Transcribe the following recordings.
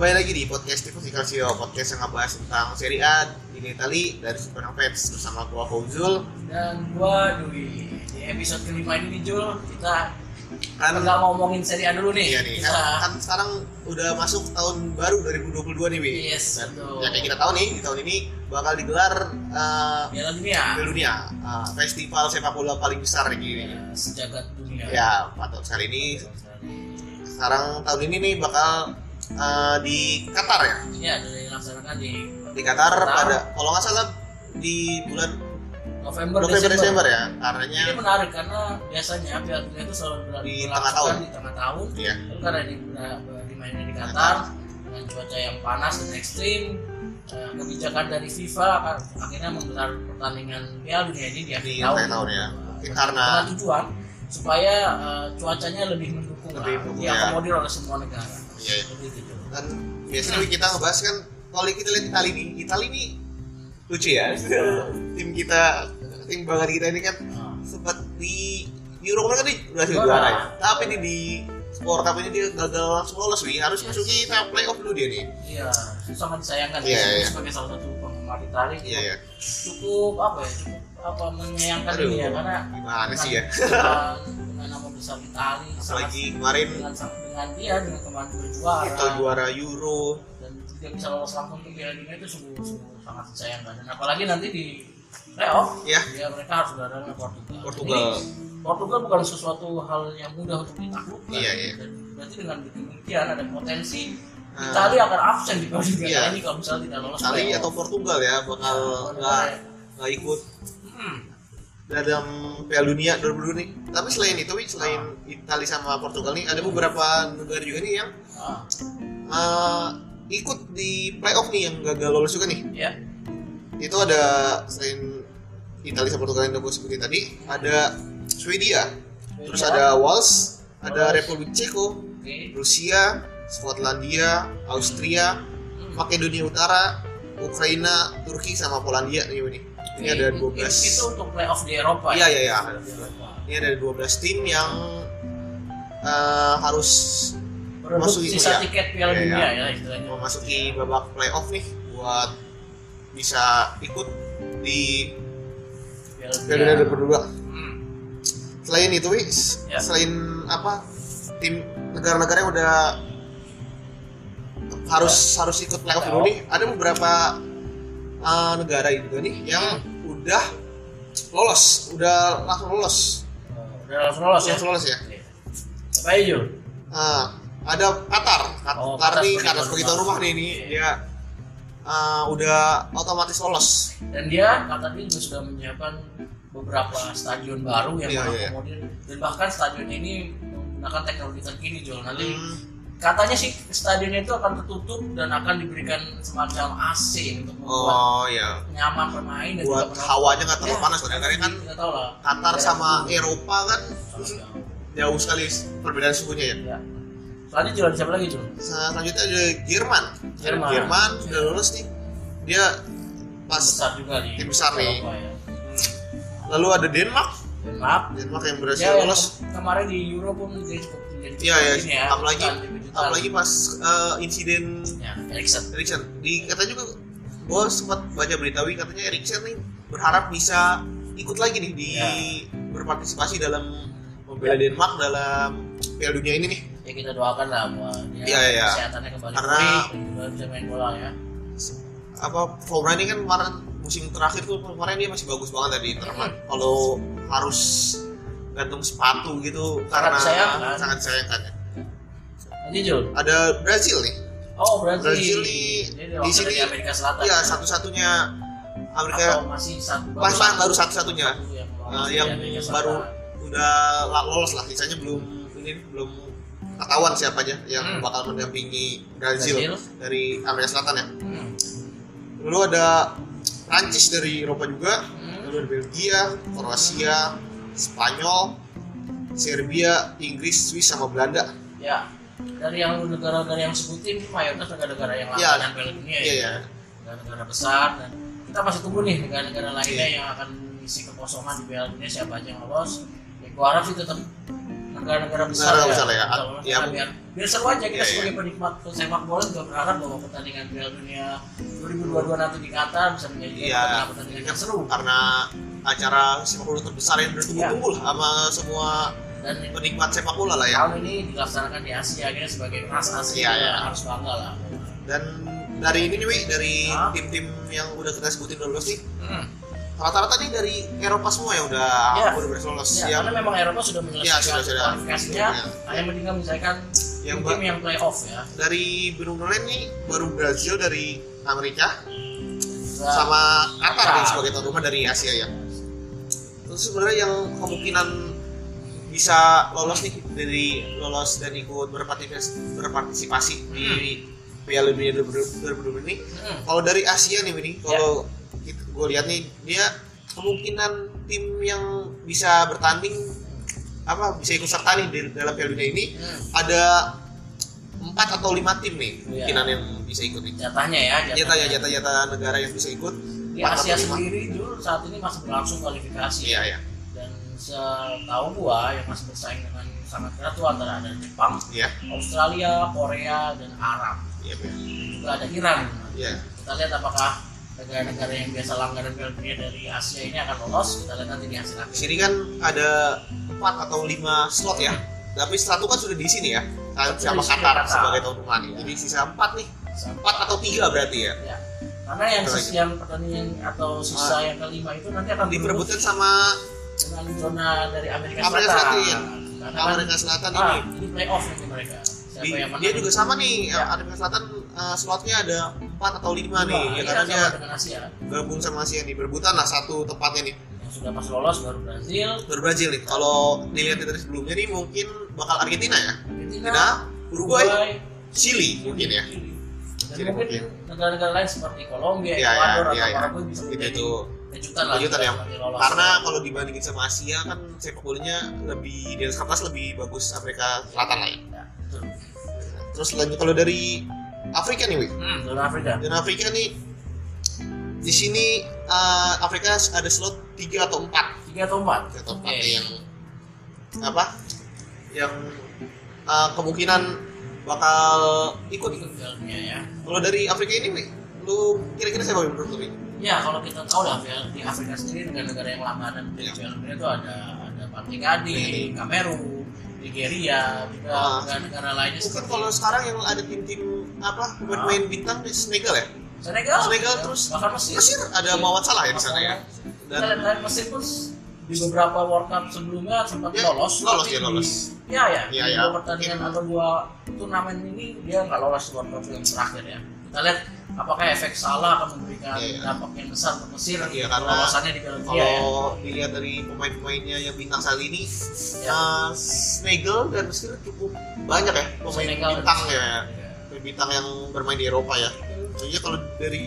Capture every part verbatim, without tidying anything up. Kembali lagi di podcast di Fosikal Sio, podcast yang ngebahas tentang Serie A di Italia dari Superna Feds bersama Tua Fauzul dan gua Dwi. Di episode kelima ini Jul, kita kan nggak ngomongin Serie A dulu nih. Iya nih, kita... kan, kan sekarang udah masuk tahun baru dua ribu dua puluh dua nih, Bi. Yes, dan betul. Ya kayak kita tahu nih, di tahun ini bakal digelar uh, Piala Dunia. Piala Dunia, uh, festival sepak bola paling besar nih. Ya, sejagat dunia. Ya, empat tahun sekali ini. Sekarang tahun ini nih bakal uh, di Qatar ya. Iya, dilaksanakan di di Qatar, Qatar. Pada kalau nggak salah di bulan November, November Desember, Desember ya, karenanya ini menarik karena biasanya Piala Dunia itu selalu berlangsung di tengah tahun, di tengah tahun. Iya. Karena ini dimainkan di Qatar dengan cuaca yang panas dan ekstrim, kebijakan dari FIFA akhirnya menggelar pertandingan Piala Dunia ini di akhir tahun. tahun ya. Karena tujuan supaya uh, cuacanya lebih mendukung, lebih mendukung lah, diakomodir ya. oleh semua negara. Iya. Gitu. Dan biasanya kita ngebahas kan, kalau kita lihat Italia ini, Italia ini lucu ya, tim kita, tim bangga kita ini kan sempat di Euro kan dia udah juara ya, tapi ini di Sport Cup ini dia gagal langsung lolos nih, harus yes. masukin playoff dulu dia nih. Iya, sangat disayangkan yeah, ya, yeah. sebagai salah satu penggemar Italia gitu. yeah, yeah. Cukup apa ya, cukup apa menyayangkan Aduh, ini ya, karena gimana sih ya dengan nama besar Italia, apalagi kemarin dengan, dengan dia dengan kemarin berjuara, kita juara Euro dan dia bisa lolos langsung ke Piala Dunia itu sungguh-sungguh sangat disayangkan, dan apalagi nanti di playoff ya, ya mereka harus berada dengan Portugal. Portugal. Jadi, Portugal bukan sesuatu hal yang mudah untuk ditaklukkan. Iya, iya. Dan berarti dengan demikian ada potensi uh, Italia akan absen di Piala Dunia iya. ini kalau misalnya tidak lolos. Italia atau Portugal ya bakal nggak ya. ikut hmm. dalam Piala Dunia dua ribu dua puluh nih. Tapi selain itu, selain uh. Italia sama Portugal nih, ada beberapa negara juga nih yang uh. Uh, ikut di playoff nih yang gagal lolos juga nih. Iya. Itu ada selain Italia sama Portugal yang gue sebutin tadi, ada Swedia, Swedia. terus ada Wales, ada Republik Ceko, okay. Rusia, Skotlandia, Austria, hmm. Makedonia Utara, Ukraina, Turki sama Polandia nih ini. Ini okay. ada dua belas. Itu untuk playoff di Eropa. Iya iya iya. Ini ada dua belas tim yang uh, harus memasuki sisa tiket Piala Dunia ya, ya. ya istilahnya. Memasuki babak playoff nih buat bisa ikut di Piala Dunia dua ribu dua puluh dua. Hmm. Selain itu, wis, ya. selain apa tim negara-negara yang udah ya. harus harus ikut playoff dulu nih, ada beberapa uh, negara juga nih yang udah lolos, udah langsung lolos. Udah langsung lolos ya. Langsung lolos ya. Apa aja? Uh, ada Qatar, oh, Qatar nih karena sebagai tuan rumah nih ini dia. Uh, udah otomatis lolos. Dan dia Qatar ini juga sudah menyiapkan beberapa stadion baru yang yeah, yeah. kemudian dan bahkan stadion ini menggunakan teknologi terkini, Jol. Nanti hmm. katanya sih stadion itu akan tertutup dan akan diberikan semacam A C untuk membuat oh, yeah. nyaman bermain dan buat hawanya nggak terlalu ya, panas. Karena kan Qatar sama ya, Eropa kan jauh, jauh sekali perbedaan suhunya ya. Yeah. Tadi jalan siapa lagi, Jul? Selanjutnya ada Jerman. Jerman. Jerman sudah lulus nih. Dia pas besar juga nih. Tim besar nih. Ya. Lalu ada Denmark. Denmark. Denmark yang berhasil ya, lulus. Ke- kemarin di Euro pun juga cukup menjadi ya, ya. ya. Apalagi apalagi pas uh, insiden ya, Ericsson. Ericsson. Di katanya juga gua sempat baca berita wi katanya Ericsson nih berharap bisa ikut lagi nih di ya. berpartisipasi dalam membela Denmark dalam Piala Dunia ini nih. Ya kita doakan lah buat dia ya, ya. kesehatannya kembali pulih, juga bisa main bola ya. Apa formanya ini kan kemarin musim terakhir tuh kemarin dia masih bagus banget tadi Jerman. Hmm. Kalau harus gantung sepatu gitu sangat karena sayangkan. sangat sayangkan ya. Ini Jul. Ada Brazil nih. Oh Brazil. Brazil nih di sini Amerika Selatan. Iya satu-satunya Amerika. Masih satu. Baru satu, baru satu-satunya. Satu yang, nah, yang baru udah lolos lah. Sisanya belum ini belum ketahuan siapa aja yang hmm. bakal mendampingi Brazil, Brazil dari Amerika Selatan ya. Hmm. Lalu ada Prancis dari Eropa juga, hmm. lalu ada Belgia, Kroasia, Spanyol, Serbia, Inggris, Swiss sama Belanda. Ya. Dari yang negara-negara yang sebutin mayoritas negara-negara yang lawan dan Piala Dunia ya. ya. Negara-negara besar dan kita masih tunggu nih negara-negara lainnya yeah. yang akan mengisi kekosongan di Piala Dunia siapa aja yang lolos. Ya, gua harap sih tetap negara-negara besar, negara besar ya. Ya. Ya. Biar seru aja kita ya, sebagai ya. penikmat sepak bola juga berharap bahwa pertandingan Piala Dunia dua ribu dua puluh dua nanti di Qatar bisa menjadi ya, pertandingan yang seru. Karena acara sepak bola terbesar yang ditunggu-tunggu ya. lah sama semua dan penikmat sepak bola lah ya. Tahun ini dilaksanakan di Asia, akhirnya sebagai ras Asia ya, ya. harus bangga lah. Dan dari ini nih, Wi, dari nah. tim-tim yang udah kita sebutin dulu sih. Hmm. Rata-rata nih dari Eropa semua ya udah ya, udah berhasil lolos ya, yang karena memang Eropa sudah menyelesaikan kualifikasinya, hanya pentingnya menyelesaikan yang tim ba- yang playoff ya. Dari Brunei nih baru Brazil dari Amerika nah, sama Qatar nah, nih sebagai tuan rumah dari Asia ya. Terus sebenarnya yang kemungkinan bisa lolos nih dari lolos dan ikut berpartisipasi, berpartisipasi hmm. di Piala Dunia dua ribu dua puluh ini. Hmm. Kalau dari Asia nih ini kalau ya. gue lihat nih dia kemungkinan tim yang bisa bertanding apa bisa ikut serta nih dalam Piala Dunia ini hmm. ada empat atau lima tim nih kemungkinan ya. yang bisa ikut nih jatahnya ya jatahnya jatah-jatah negara yang bisa ikut ya, Asia sendiri dulu saat ini masih berlangsung kualifikasi ya, ya. dan setahu gua yang masih bersaing dengan sangat keras itu antara ada Jepang ya. Australia, Korea dan Arab ya, ya. juga ada Iran ya. Kita lihat apakah negara-negara yang biasa langganan Piala Dunia dari Asia ini akan lolos. Kita lihat nanti di hasil akhir. Di sini kan ada empat atau lima slot ya. Tapi satu kan sudah di sini ya. Sama Qatar sebagai tuan rumah. Ya. Jadi sisa empat nih. Empat atau tiga berarti ya. ya. Karena yang sisa yang pertandingan atau sisa yang kelima itu nanti akan diperebutkan sama dengan zona dari Amerika Selatan. Amerika Selatan. Karena Amerika Selatan ini. Ah, ini playoff nanti mereka. Di, dia juga sama nih ya. Amerika Selatan uh, slotnya ada empat atau lima nah, nih ya, karena dia Asia. gabung sama Asia nih berebutan lah satu tempatnya nih yang sudah pas lolos baru Brazil baru Brazil nih kalau dilihat dari sebelumnya nih mungkin bakal Argentina ya Argentina, Uruguay, Uruguay Chili mungkin ya Chili. Dan Chili mungkin, mungkin negara-negara lain seperti Kolombia, ya, Ecuador ya, atau Paraguay ya, ya. bisa menjadi kejutan lah kejutan ya. Karena kalau dibandingin sama Asia kan sepak bolanya lebih di atas kertas lebih bagus Amerika Selatan lah ya. Terus lanjut kalau dari Afrika nih, Wih. Hmm, dari Afrika. Dari Afrika nih di sini uh, Afrika ada slot tiga atau empat. tiga atau empat. tiga atau empat okay. yang apa? Yang uh, kemungkinan bakal ikut ikut dalamnya ya. Kalau dari Afrika ini, Wih, lu kira-kira siapa yang menurut lu? Ya, kalau kita tahu lah di Afrika sendiri negara-negara yang langganan di Piala Dunia itu ada ada Bangladesh, Kamerun, Nigeria, juga nah, negara-negara lainnya. Mungkin kalau sekarang yang ada tim-tim apa pemain-pemain nah. bintang di Senegal ya. Senegal, Senegal ya. terus bahkan Mesir. Mesir ada Mawad Salah ya di sana ya. Dan, dan, dan Mesir pun di beberapa World Cup sebelumnya sempat ya, lolos. Lolos ya lolos. Di, ya ya. ya, ya. Dua pertandingan ya. atau dua turnamen ini dia nggak lolos World Cup yang terakhir ya. Kita lihat apakah efek Salah akan memberikan ya, ya. dampak yang besar untuk Mesir ya, karena lolosannya di Piala Dunia ya. Kalau dilihat dari pemain-pemainnya yang bintang saat ini, ya. uh, Senegal dan Mesir cukup banyak ya pemain Senegal bintang ya, ya. bintang yang bermain di Eropa ya. Jadi kalau dari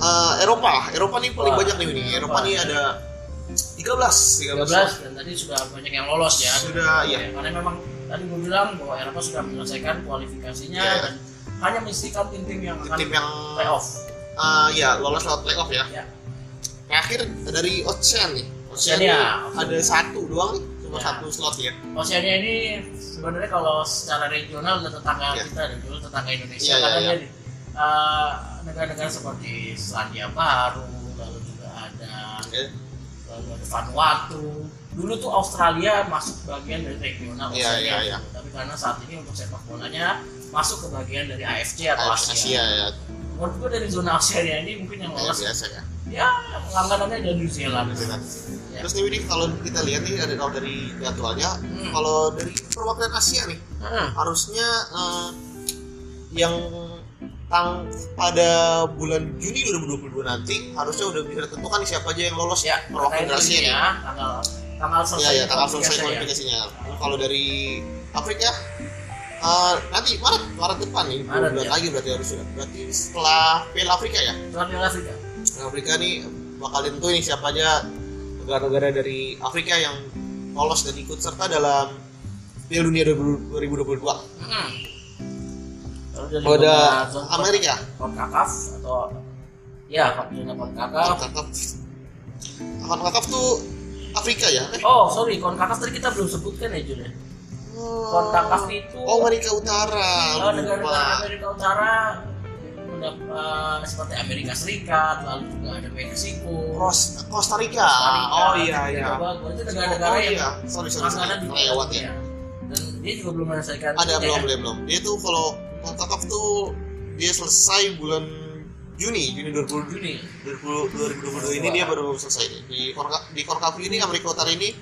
uh, Eropa, Eropa nih paling Wah, banyak nih ini. Eropa, Eropa nih ya. ada tiga belas, tiga belas, tiga belas dan tadi sudah banyak yang lolos ya. Sudah, ya. ya. Karena memang tadi gue bilang bahwa Eropa sudah menyelesaikan kualifikasinya ya, ya. dan hanya memastikan tim-tim yang akan tim yang playoff. Uh, ya lolos lewat playoff ya. ya. Terakhir dari Oceania nih. Oceania ada satu doang nih, cuma ya. satu slot ya. Oceania ini sebenarnya kalau secara regional udah tetangga ya. kita, udah tetangga Indonesia. Ya, ya, karena ya. Dia, uh, negara-negara seperti Selandia Baru, lalu juga ada, ya. lalu ada Vanuatu. Dulu tuh Australia masuk bagian dari regional Oceania, ya, ya, ya. tapi karena saat ini untuk sepak bolanya masuk ke bagian dari A F C atau Asia. Asia ya. Menurut gue dari zona Asia ini mungkin yang lolos ya. Ya, ya langganannya dari New Zealand. Ya. Terus nih, nih kalau kita lihat nih ada kalau dari jadwalnya, hmm. kalau dari perwakilan Asia nih, hmm. harusnya uh, yang tang pada bulan Juni dua ribu dua puluh dua nanti harusnya udah bisa ditentukan nih siapa aja yang lolos ya, perwakilan Asia nih. Ya, tanggal tanggal selesai. Ya, ya, tanggal selesai kualifikasinya. Ya. Kalau dari Afrika Uh, nanti Maret, Maret depan nih, Maret bulan ya. lagi berarti harus sudah. Berarti setelah Piala Afrika ya? Setelah Piala Afrika. Piala Afrika nih bakal tentu nih siapa aja negara-negara dari Afrika yang lolos dan ikut serta dalam Piala Dunia dua ribu dua puluh dua. Hmm. Kalau ada Amerika, Konkakaf atau ya Konkakaf. Konkakaf. Konkakaf tuh Afrika ya? Eh. Oh sorry, Konkakaf tadi kita belum sebutkan ya Jun ya. Konkakaf itu oh Amerika Utara. Oh negara-negara Amerika Utara uh, seperti Amerika Serikat, lalu juga ada Meksiko, Costa Rica. Costa Rica. Oh iya iya. Itu negara-negara oh, yang sorry sorry lewat ya. Dan dia juga belum menyelesaikan. Ada belum belum belum. Dia tuh kalau Konkakaf tuh dia selesai bulan Juni, Juni dua ribu dua puluh Juni dua ribu dua puluh dua ini dia baru selesai di Konkakaf di Konkakaf ini Amerika Utara ini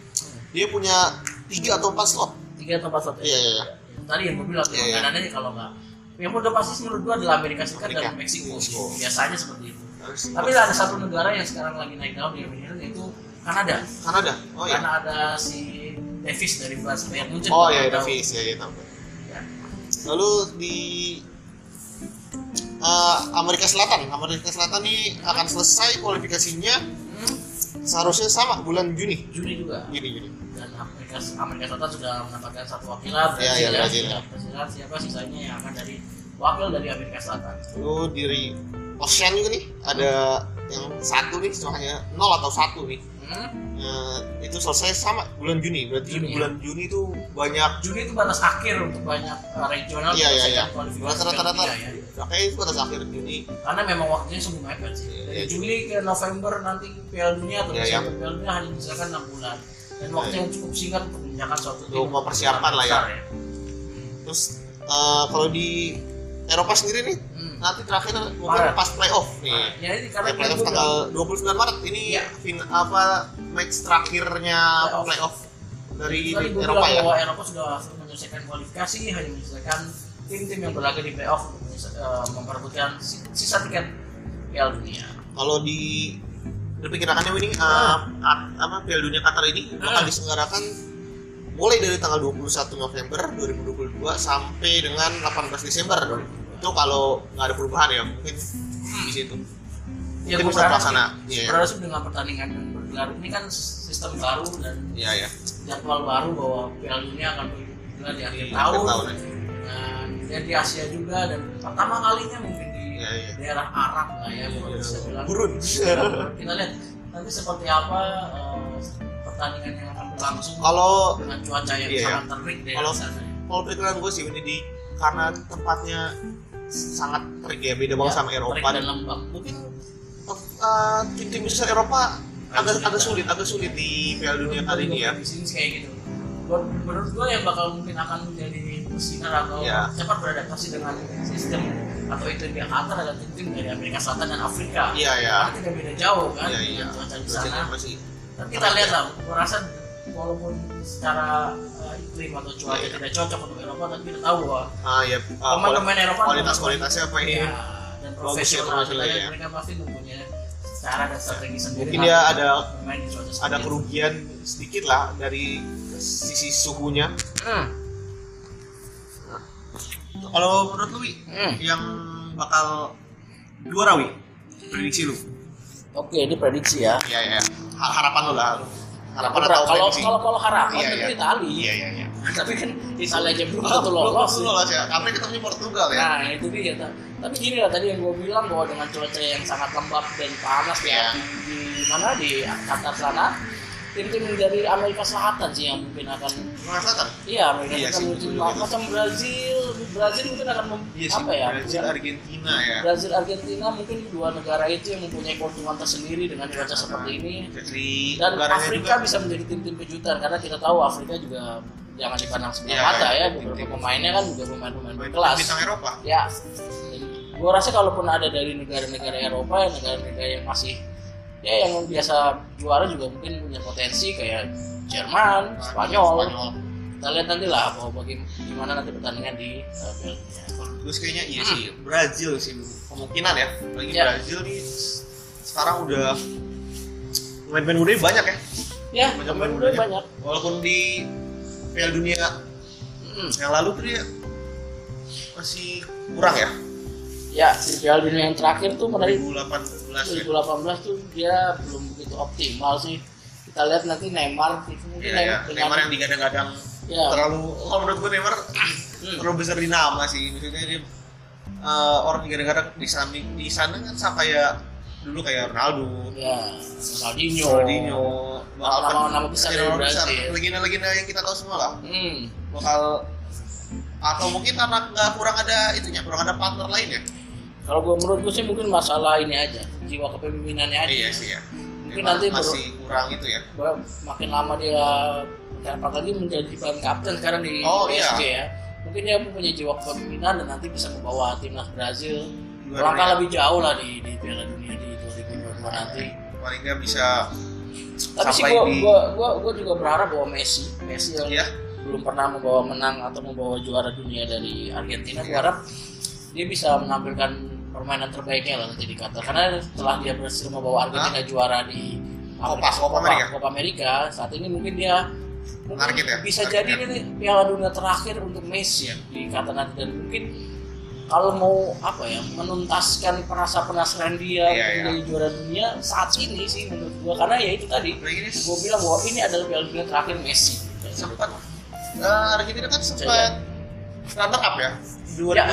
dia punya tiga atau empat slot. Tiga atau empat slot. Iya iya. Tadi yang gue bilang keadaannya yeah, kalau nggak yang udah pasti menurut gue adalah Amerika Serikat Amerika. Dan Meksiko biasanya seperti itu. Harus tapi ada satu negara yang sekarang lagi naik daun yang benar itu Kanada. Kanada. Oh iya. Karena ada si Davis dari Brazil yang muncul. Oh iya Davis ya iya tahu. Ya. Lalu di Uh, Amerika Selatan, Amerika Selatan ini akan selesai kualifikasinya hmm. seharusnya sama bulan Juni. Juni juga. Juni, Juni. Dan Amerika Amerika Selatan sudah mendapatkan satu wakilan. Iya iya Brazil. Siapa sisanya yang akan dari wakil dari Amerika Selatan? Lalu dari Ocean juga nih ada hmm. yang satu nih cuma hanya nol atau satu nih. Hmm. Nah, itu selesai sama bulan Juni. Berarti Juni, bulan ya. Juni itu banyak. Juni itu batas akhir untuk banyak regional. Iya iya iya. Rata-rata. Makanya itu batas akhir Juni. Karena memang waktunya sungguh mepet sih. Dari ya, Juli ya. Ke November nanti Piala Dunia atau ya, ya. Piala Dunia hanya misalkan enam bulan. Dan waktu ya, yang cukup singkat untuk menyiapkan suatu tim. Mau persiapan lah ya. ya. Terus uh, kalau di Eropa sendiri nih, hmm. nanti terakhir bukan pas playoff nih. Ya, ini karena ya, playoff tanggal dua puluh sembilan Maret ini ya. fin, apa match terakhirnya playoff, playoff dari ya, Eropa ya. Bahwa Eropa sudah menyelesaikan kualifikasi, hanya menyelesaikan tim-tim yang berlaga di playoff untuk uh, memperebutkan sisa tiket Piala Dunia. Kalau di diperkirakannya ini uh, nah. apa Piala Dunia Qatar ini bakal nah. diselenggarakan mulai dari tanggal dua puluh satu November dua ribu dua puluh dua sampai dengan delapan belas Desember itu kalau nggak ada perubahan ya mungkin di situ ya, mungkin bisa terlaksana ya, ya. Dengan pertandingan yang bergelar ini kan sistem baru dan ya, ya. jadwal baru bahwa Piala Dunia akan bergelar di akhir ya, tahun, tahun ya. Dan ya, di Asia juga dan pertama kalinya mungkin di ya, ya. daerah Arab lah ya, ya, ya. Bisa bilang burun kita lihat nanti seperti apa uh, pertandingan yang akan berlangsung kalau dengan cuaca yang iya, sangat terik deh. Kalau kalau perkiraan gue sih ini di karena tempatnya sangat terik ya, beda banget ya, sama Eropa dan, dan lembab. Mungkin uh, tim-tim besar Eropa agak agak sulit, agak sulit di Piala Dunia kali ini ya. Di sini kayak gitu. Menurut gue yang bakal mungkin akan menjadi pesinar atau ya. cepat beradaptasi dengan sistem atau itu di Qatar ada tim-tim dari Amerika Selatan dan Afrika. Iya ya. Karena tidak beda jauh kan. Iya iya. Cuaca di sana. Tapi kita lihat lah, merasa walaupun secara uh, iklim atau cuaca yeah, tidak cocok untuk Eropa, tapi kita tahu bahwa ah, yeah. uh, pemain-pemain Eropa kualitas-kualitasnya apa ini ya, dan profesional ya, ya. Mereka pasti mempunyai cara dan strategi sendiri. Mungkin dia ada ada kerugian sedikit lah dari sisi suhunya. Hmm. Nah. Kalau menurut lu hmm. yang bakal juara wi, prediksi lu? Oke, okay, ini prediksi ya. Iya yeah, iya. Yeah. Harapan lo lah, harapan atau prediksi? Kalau kalau harapan iya, itu Itali. Iya iya iya. Tapi kan Itali aja belum tentu lolos. Belum lolos ya. Kami ketemu Portugal ya. Nah itu dia. Tapi gini lah tadi yang gue bilang bahwa dengan cuaca yang sangat lembab dan panas yeah. di, di mana di Qatar sana, tim-tim dari Amerika Selatan sih yang mungkin akan. Amerika Selatan? Iya Amerika iya, Selatan. Macam Brazil, Brazil mungkin akan mem, iya, apa sih, ya? Brazil Argentina ya. Brazil Argentina mungkin dua negara itu yang mempunyai keuntungan tersendiri dengan cuaca nah, seperti ini. Jadi, dan Afrika juga bisa menjadi tim-tim kejutan karena kita tahu Afrika juga jangan dipandang sebelah ya, mata ya. Beberapa tim-tim pemainnya kan juga pemain-pemain berkelas. Bintang Eropa. Ya. Gue rasa kalaupun ada dari negara-negara Eropa, negara-negara yang masih ya yang biasa juara juga mungkin punya potensi kayak Jerman, nah, Spanyol. Spanyol. Kita lihat nanti lah bahwa bagaimana nanti pertandingan di uh, Belgia. Terus kayaknya iya sih hmm. Brazil sih kemungkinan ya. Lagi ya. Brazil nih sekarang udah pemain-pemain muda banyak ya. Ya, pemain muda banyak. banyak. Walaupun di Piala Dunia hmm. yang lalu tuh dia masih kurang ya. Ya, Piala Dunia yang terakhir tuh dua ribu delapan belas ya? tuh dia belum begitu optimal sih. Kita lihat nanti Neymar mungkin ya, ya. Neymar yang digadang-gadang ya. terlalu kalau menurut gue Neymar hmm. terlalu besar di nama sih. Maksudnya dia uh, orang digadang-gadang di samping di sana kan sampai ya dulu kayak Ronaldo, ya, Ronaldinho, Ronaldinho, nama-nama besar dari Brazil, legenda-legenda yang kita tahu semua lah. Hmm. Bakal atau mungkin karena nggak kurang ada itunya, kurang ada partner lain ya. Kalau gue menurut gue sih mungkin masalah ini aja, jiwa kepemimpinannya aja. Iya sih ya. Mungkin memang nanti masih ber- kurang itu ya. Makin lama dia terangkat lagi menjadi bahan kapten sekarang di oh, P S G iya. ya. Mungkin dia punya jiwa kepemimpinan dan nanti bisa membawa timnas Brazil melangkah lebih jauh lah di di Piala Dunia di dua ribu dua puluh dua nanti. Paling nggak bisa. Tapi sih gue di... gue gue juga berharap bahwa Messi Messi yang yeah. belum pernah membawa menang atau membawa juara dunia dari Argentina, yeah. berharap dia bisa menampilkan permainan terbaiknya lah nanti di Qatar. Karena setelah dia berhasil membawa Argentina nah. juara di Copa Copa Amerika. Copa Amerika saat ini mungkin dia mungkin ya? bisa Target. jadi ini Piala Dunia terakhir untuk Messi yeah. di Qatar nanti, dan mungkin kalau mau apa ya menuntaskan perasa penasaran dia yeah, menjadi yeah. juara dunia saat ini sih menurut gua, karena ya itu tadi gua bilang bahwa ini adalah Piala Dunia terakhir Messi. Sempat uh, Argentina kan sempat runner up ya dua ribu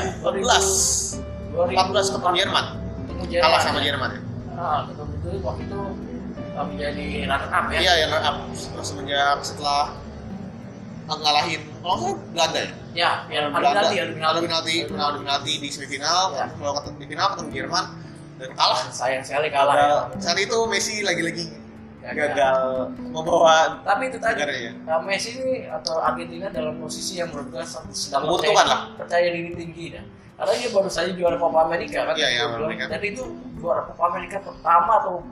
empat belas ketemu Jerman, kalah sama Jerman ya. Nah, betul-betul waktu itu menjadi runner up ya. Iya, runner up semenjak setelah ngalahin kalau nggak Belanda ya. Ya, yang Belanda ya penalti, penalti di semifinal, ya. Kalau ketemu di final ketemu Jerman dan kalah. Sayang sekali kalah. Ya. Saat itu Messi lagi-lagi gagal ya. membawa. Tapi itu tadi ya. Nah, Messi ini atau Argentina dalam posisi yang menurut gue sedang percaya, percaya diri tinggi dah. Karena dia baru saja juara Copa America kan, ya, ya, jadi itu juara Copa America pertama atau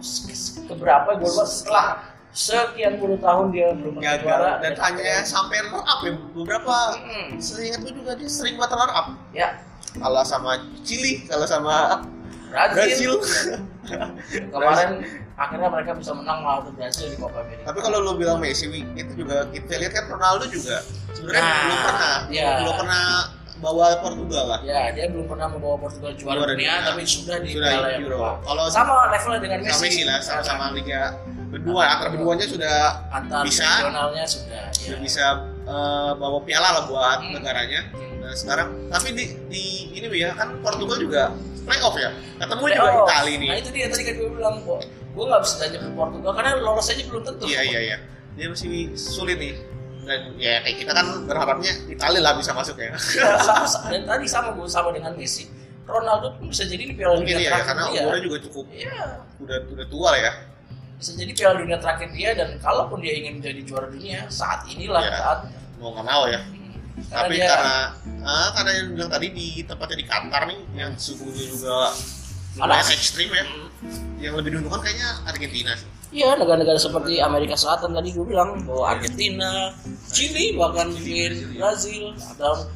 keberapa gue lupa setelah sekian puluh tahun dia belum gagal juara, dan hanya sampai runner up ya beberapa hmm. seingat gue juga dia sering banget runner up ya, kalah sama Chili, kalah sama Brazil, Brazil. Kemarin akhirnya mereka bisa menang melawan Brazil di Copa America. Tapi kalau lo bilang Messi itu juga kita lihat kan Ronaldo juga sebenarnya nah, belum pernah ya. belum pernah bawa Portugal lah. Ya, dia belum pernah membawa Portugal juara dunia, tapi sudah di Piala Eropa. Kalau sama levelnya dengan Messi, sama Messi lah, sama-sama liga berdua, antar beduanya sudah antar bisa, regionalnya sudah, ya. sudah bisa uh, bawa piala lah buat hmm. negaranya. Nah, sekarang tapi di, di ini ya kan Portugal juga playoff ya, ketemu juga Italia nih. Nah itu dia tadi kan gue bilang kok, gue nggak bisa tanya ke Portugal karena lolos aja belum tentu. Iya iya iya, dia masih sulit nih. Dan ya kayak kita kan berharapnya Italia lah bisa masuk ya. Sama, dan tadi sama gue sama dengan Messi, Ronaldo pun bisa jadi di Piala Dunia ya, terakhir karena dia. Umurnya juga cukup, ya. udah udah tua lah ya. Bisa jadi Piala Dunia terakhir dia, dan kalaupun dia ingin menjadi juara dunia saat inilah ya, saatnya. Mau nggak mau ya. Hmm. Karena Tapi dia, karena ah, karena yang bilang tadi di tempatnya di Qatar nih yang suhunya juga lumayan ekstrim ya. Yang lebih diuntungkan kayaknya Argentina sih. Iya, negara-negara seperti Amerika Selatan tadi gue bilang bahwa Argentina, Chili, bahkan mungkin Brazil atau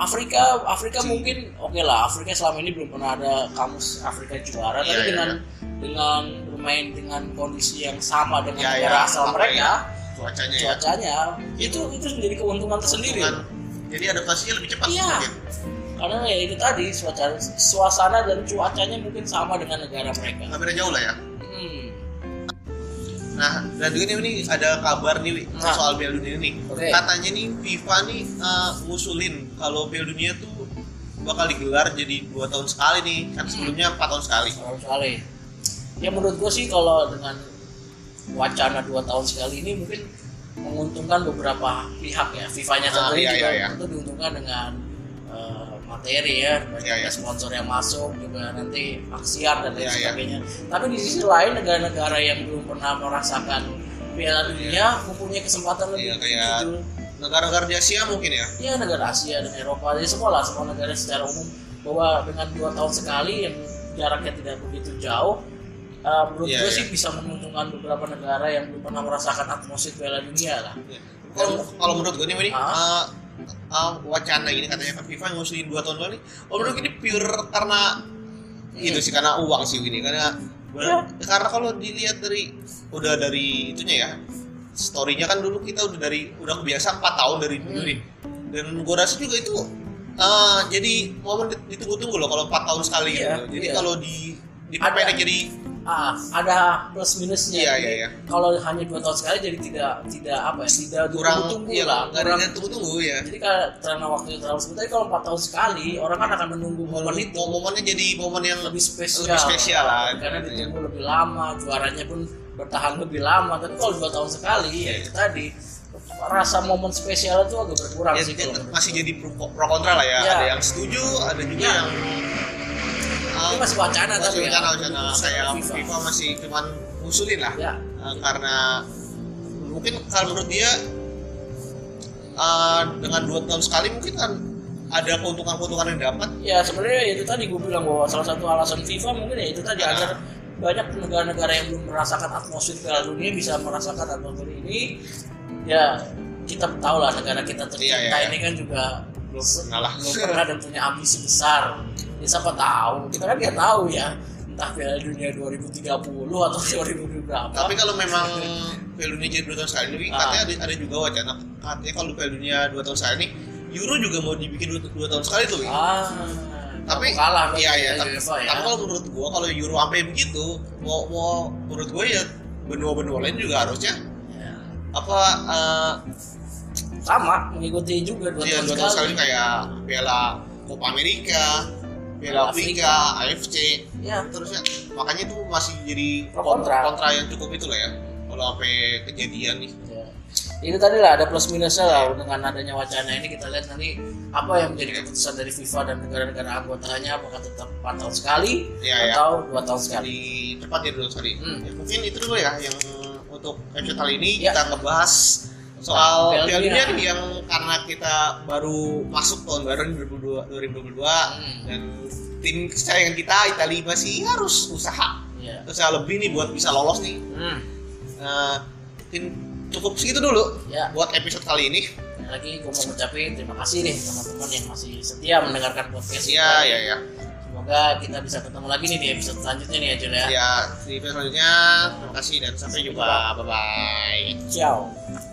Afrika, Afrika mungkin oke okay lah. Afrika selama ini belum pernah ada kamus Afrika juara, tapi ya, dengan ya. dengan bermain dengan kondisi yang sama dengan ya, negara ya, asal mereka, ya, cuacanya, cuacanya ya. itu itu menjadi keuntungan tersendiri. Jadi adaptasinya lebih cepat. Iya. Karena ya itu tadi suasana, suasana dan cuacanya mungkin sama dengan negara mereka. Gak beda jauh lah ya. Hmm. Nah, dan juga nih ada kabar nih nah. soal Piala Dunia nih. Okay. Katanya nih FIFA nih uh, ngusulin kalau Piala Dunia tuh bakal digelar jadi dua tahun sekali nih. Kan sebelumnya empat tahun sekali. Tahun sekali. Ya menurut gue sih kalau dengan wacana dua tahun sekali ini mungkin menguntungkan beberapa pihak ya. FIFA-nya sendiri ah, iya, juga iya, tentu iya. diuntungkan dengan uh, materi ya, banyak iya, sponsor iya. yang masuk juga nanti aksiar dan lain iya, sebagainya. Iya. Tapi di sisi lain negara-negara yang belum pernah merasakan Piala Dunia mempunyai kesempatan lebih iya, gitu. Negara-negara di Asia mungkin ya? Iya, negara Asia dan Eropa, jadi semua lah, semua negara secara umum bahwa dengan dua tahun sekali yang jaraknya tidak begitu jauh, uh, menurut iya, gue iya. sih bisa menguntungkan beberapa negara yang belum pernah merasakan atmosfer Piala Dunia lah. Iya. Kalau, kalau menurut gue nih, Uh, wacana ini katanya kan FIFA ngusulin dua tahun lalu nih. Oh menurut ini pure karena hmm. itu sih karena uang sih ini karena ya. karena kalau dilihat dari udah dari itunya ya story-nya kan dulu kita udah dari udah kebiasaan empat tahun dari dulu hmm. nih, dan gue rasa juga itu uh, jadi momen ditunggu-tunggu loh kalau empat tahun sekali ya, gitu. Jadi ya. kalau di di P P N jadi ah, ada plus minusnya. Iya, iya, iya. Kalau hanya dua tahun sekali jadi tidak tidak apa ya, tidak tunggu-tunggu iya, lah. Kurang tunggu-tunggu ya. Jadi kalau karena waktunya terlalu sebentar, kalau empat tahun sekali orang kan akan menunggu momen itu. Momennya jadi momen yang lebih spesial. Lebih spesial lah. Karena iya, ditunggu iya, lebih lama, juaranya pun bertahan lebih lama. Tapi kalau dua tahun sekali iya, ya itu tadi rasa momen spesial itu agak berkurang ya, sih. Masih berkurang. Jadi pro, pro kontra lah ya. Ya. Ada yang setuju, ada juga ya, yang ini masih wacana tapi ya, wacana kayak FIFA. FIFA masih cuman usulin lah ya, uh, karena mungkin kalau menurut dia uh, dengan dua tahun sekali mungkin kan ada keuntungan-keuntungan yang dapat ya. Sebenarnya itu tadi gue bilang bahwa salah satu alasan FIFA mungkin ya itu tadi ya, agar banyak negara-negara yang belum merasakan atmosfer Piala Dunia bisa merasakan atmosfer ini ya. Kita tahu lah negara kita tercinta ya, ya, ini kan juga belum pernah pernah dan punya ambisi besar. Ya siapa tahu, kita kan nggak tahu ya, entah Piala Dunia dua ribu tiga puluh atau dua ribu berapa. Tapi kalau memang Piala Dunia jadi dua tahun sekali ini, ah, katanya ada, ada juga wacana katanya kalau Piala Dunia dua tahun sekali ini, Euro juga mau dibikin dua tahun sekali tuh. Ah, tapi kalah. Iya iya. Tapi, tapi, ya, tapi kalau menurut gua kalau Euro sampai begitu, mau mau menurut gua ya benua-benua lain juga harusnya ya, apa uh, sama mengikuti juga dua iya, tahun, tahun sekali kayak Piala Copa Amerika, Piala Afrika, A F C, ya, terusnya makanya itu masih jadi kontra kontra yang cukup itu lah ya kalau sampai kejadian nih. Ya. Itu tadi lah ada plus minusnya lah dengan adanya wacana ini. Kita lihat nanti apa yang menjadi keputusan dari FIFA dan negara-negara anggotanya, apakah tetap empat tahun sekali ya, atau ya, dua tahun sekali. Cepat ya dua tahun sekali. Hmm. Ya, mungkin itu dulu ya yang untuk episode kali ini ya, kita ngebahas soal Piala Dunia yang karena kita baru masuk tahun baru dua ribu dua puluh dua hmm, dan tim kesayangan kita Italia masih harus usaha yeah, usaha lebih nih buat bisa lolos nih. Hmm. Nah, mungkin cukup segitu dulu yeah, buat episode kali ini. Sekali lagi gue mau ngucapin terima kasih nih teman-teman yang masih setia mendengarkan podcast kita. Yeah, yeah, yeah. Semoga kita bisa ketemu lagi nih di episode selanjutnya nih Ajul ya. Ya, yeah, di episode selanjutnya terima kasih dan sampai jumpa. Bye bye. Ciao.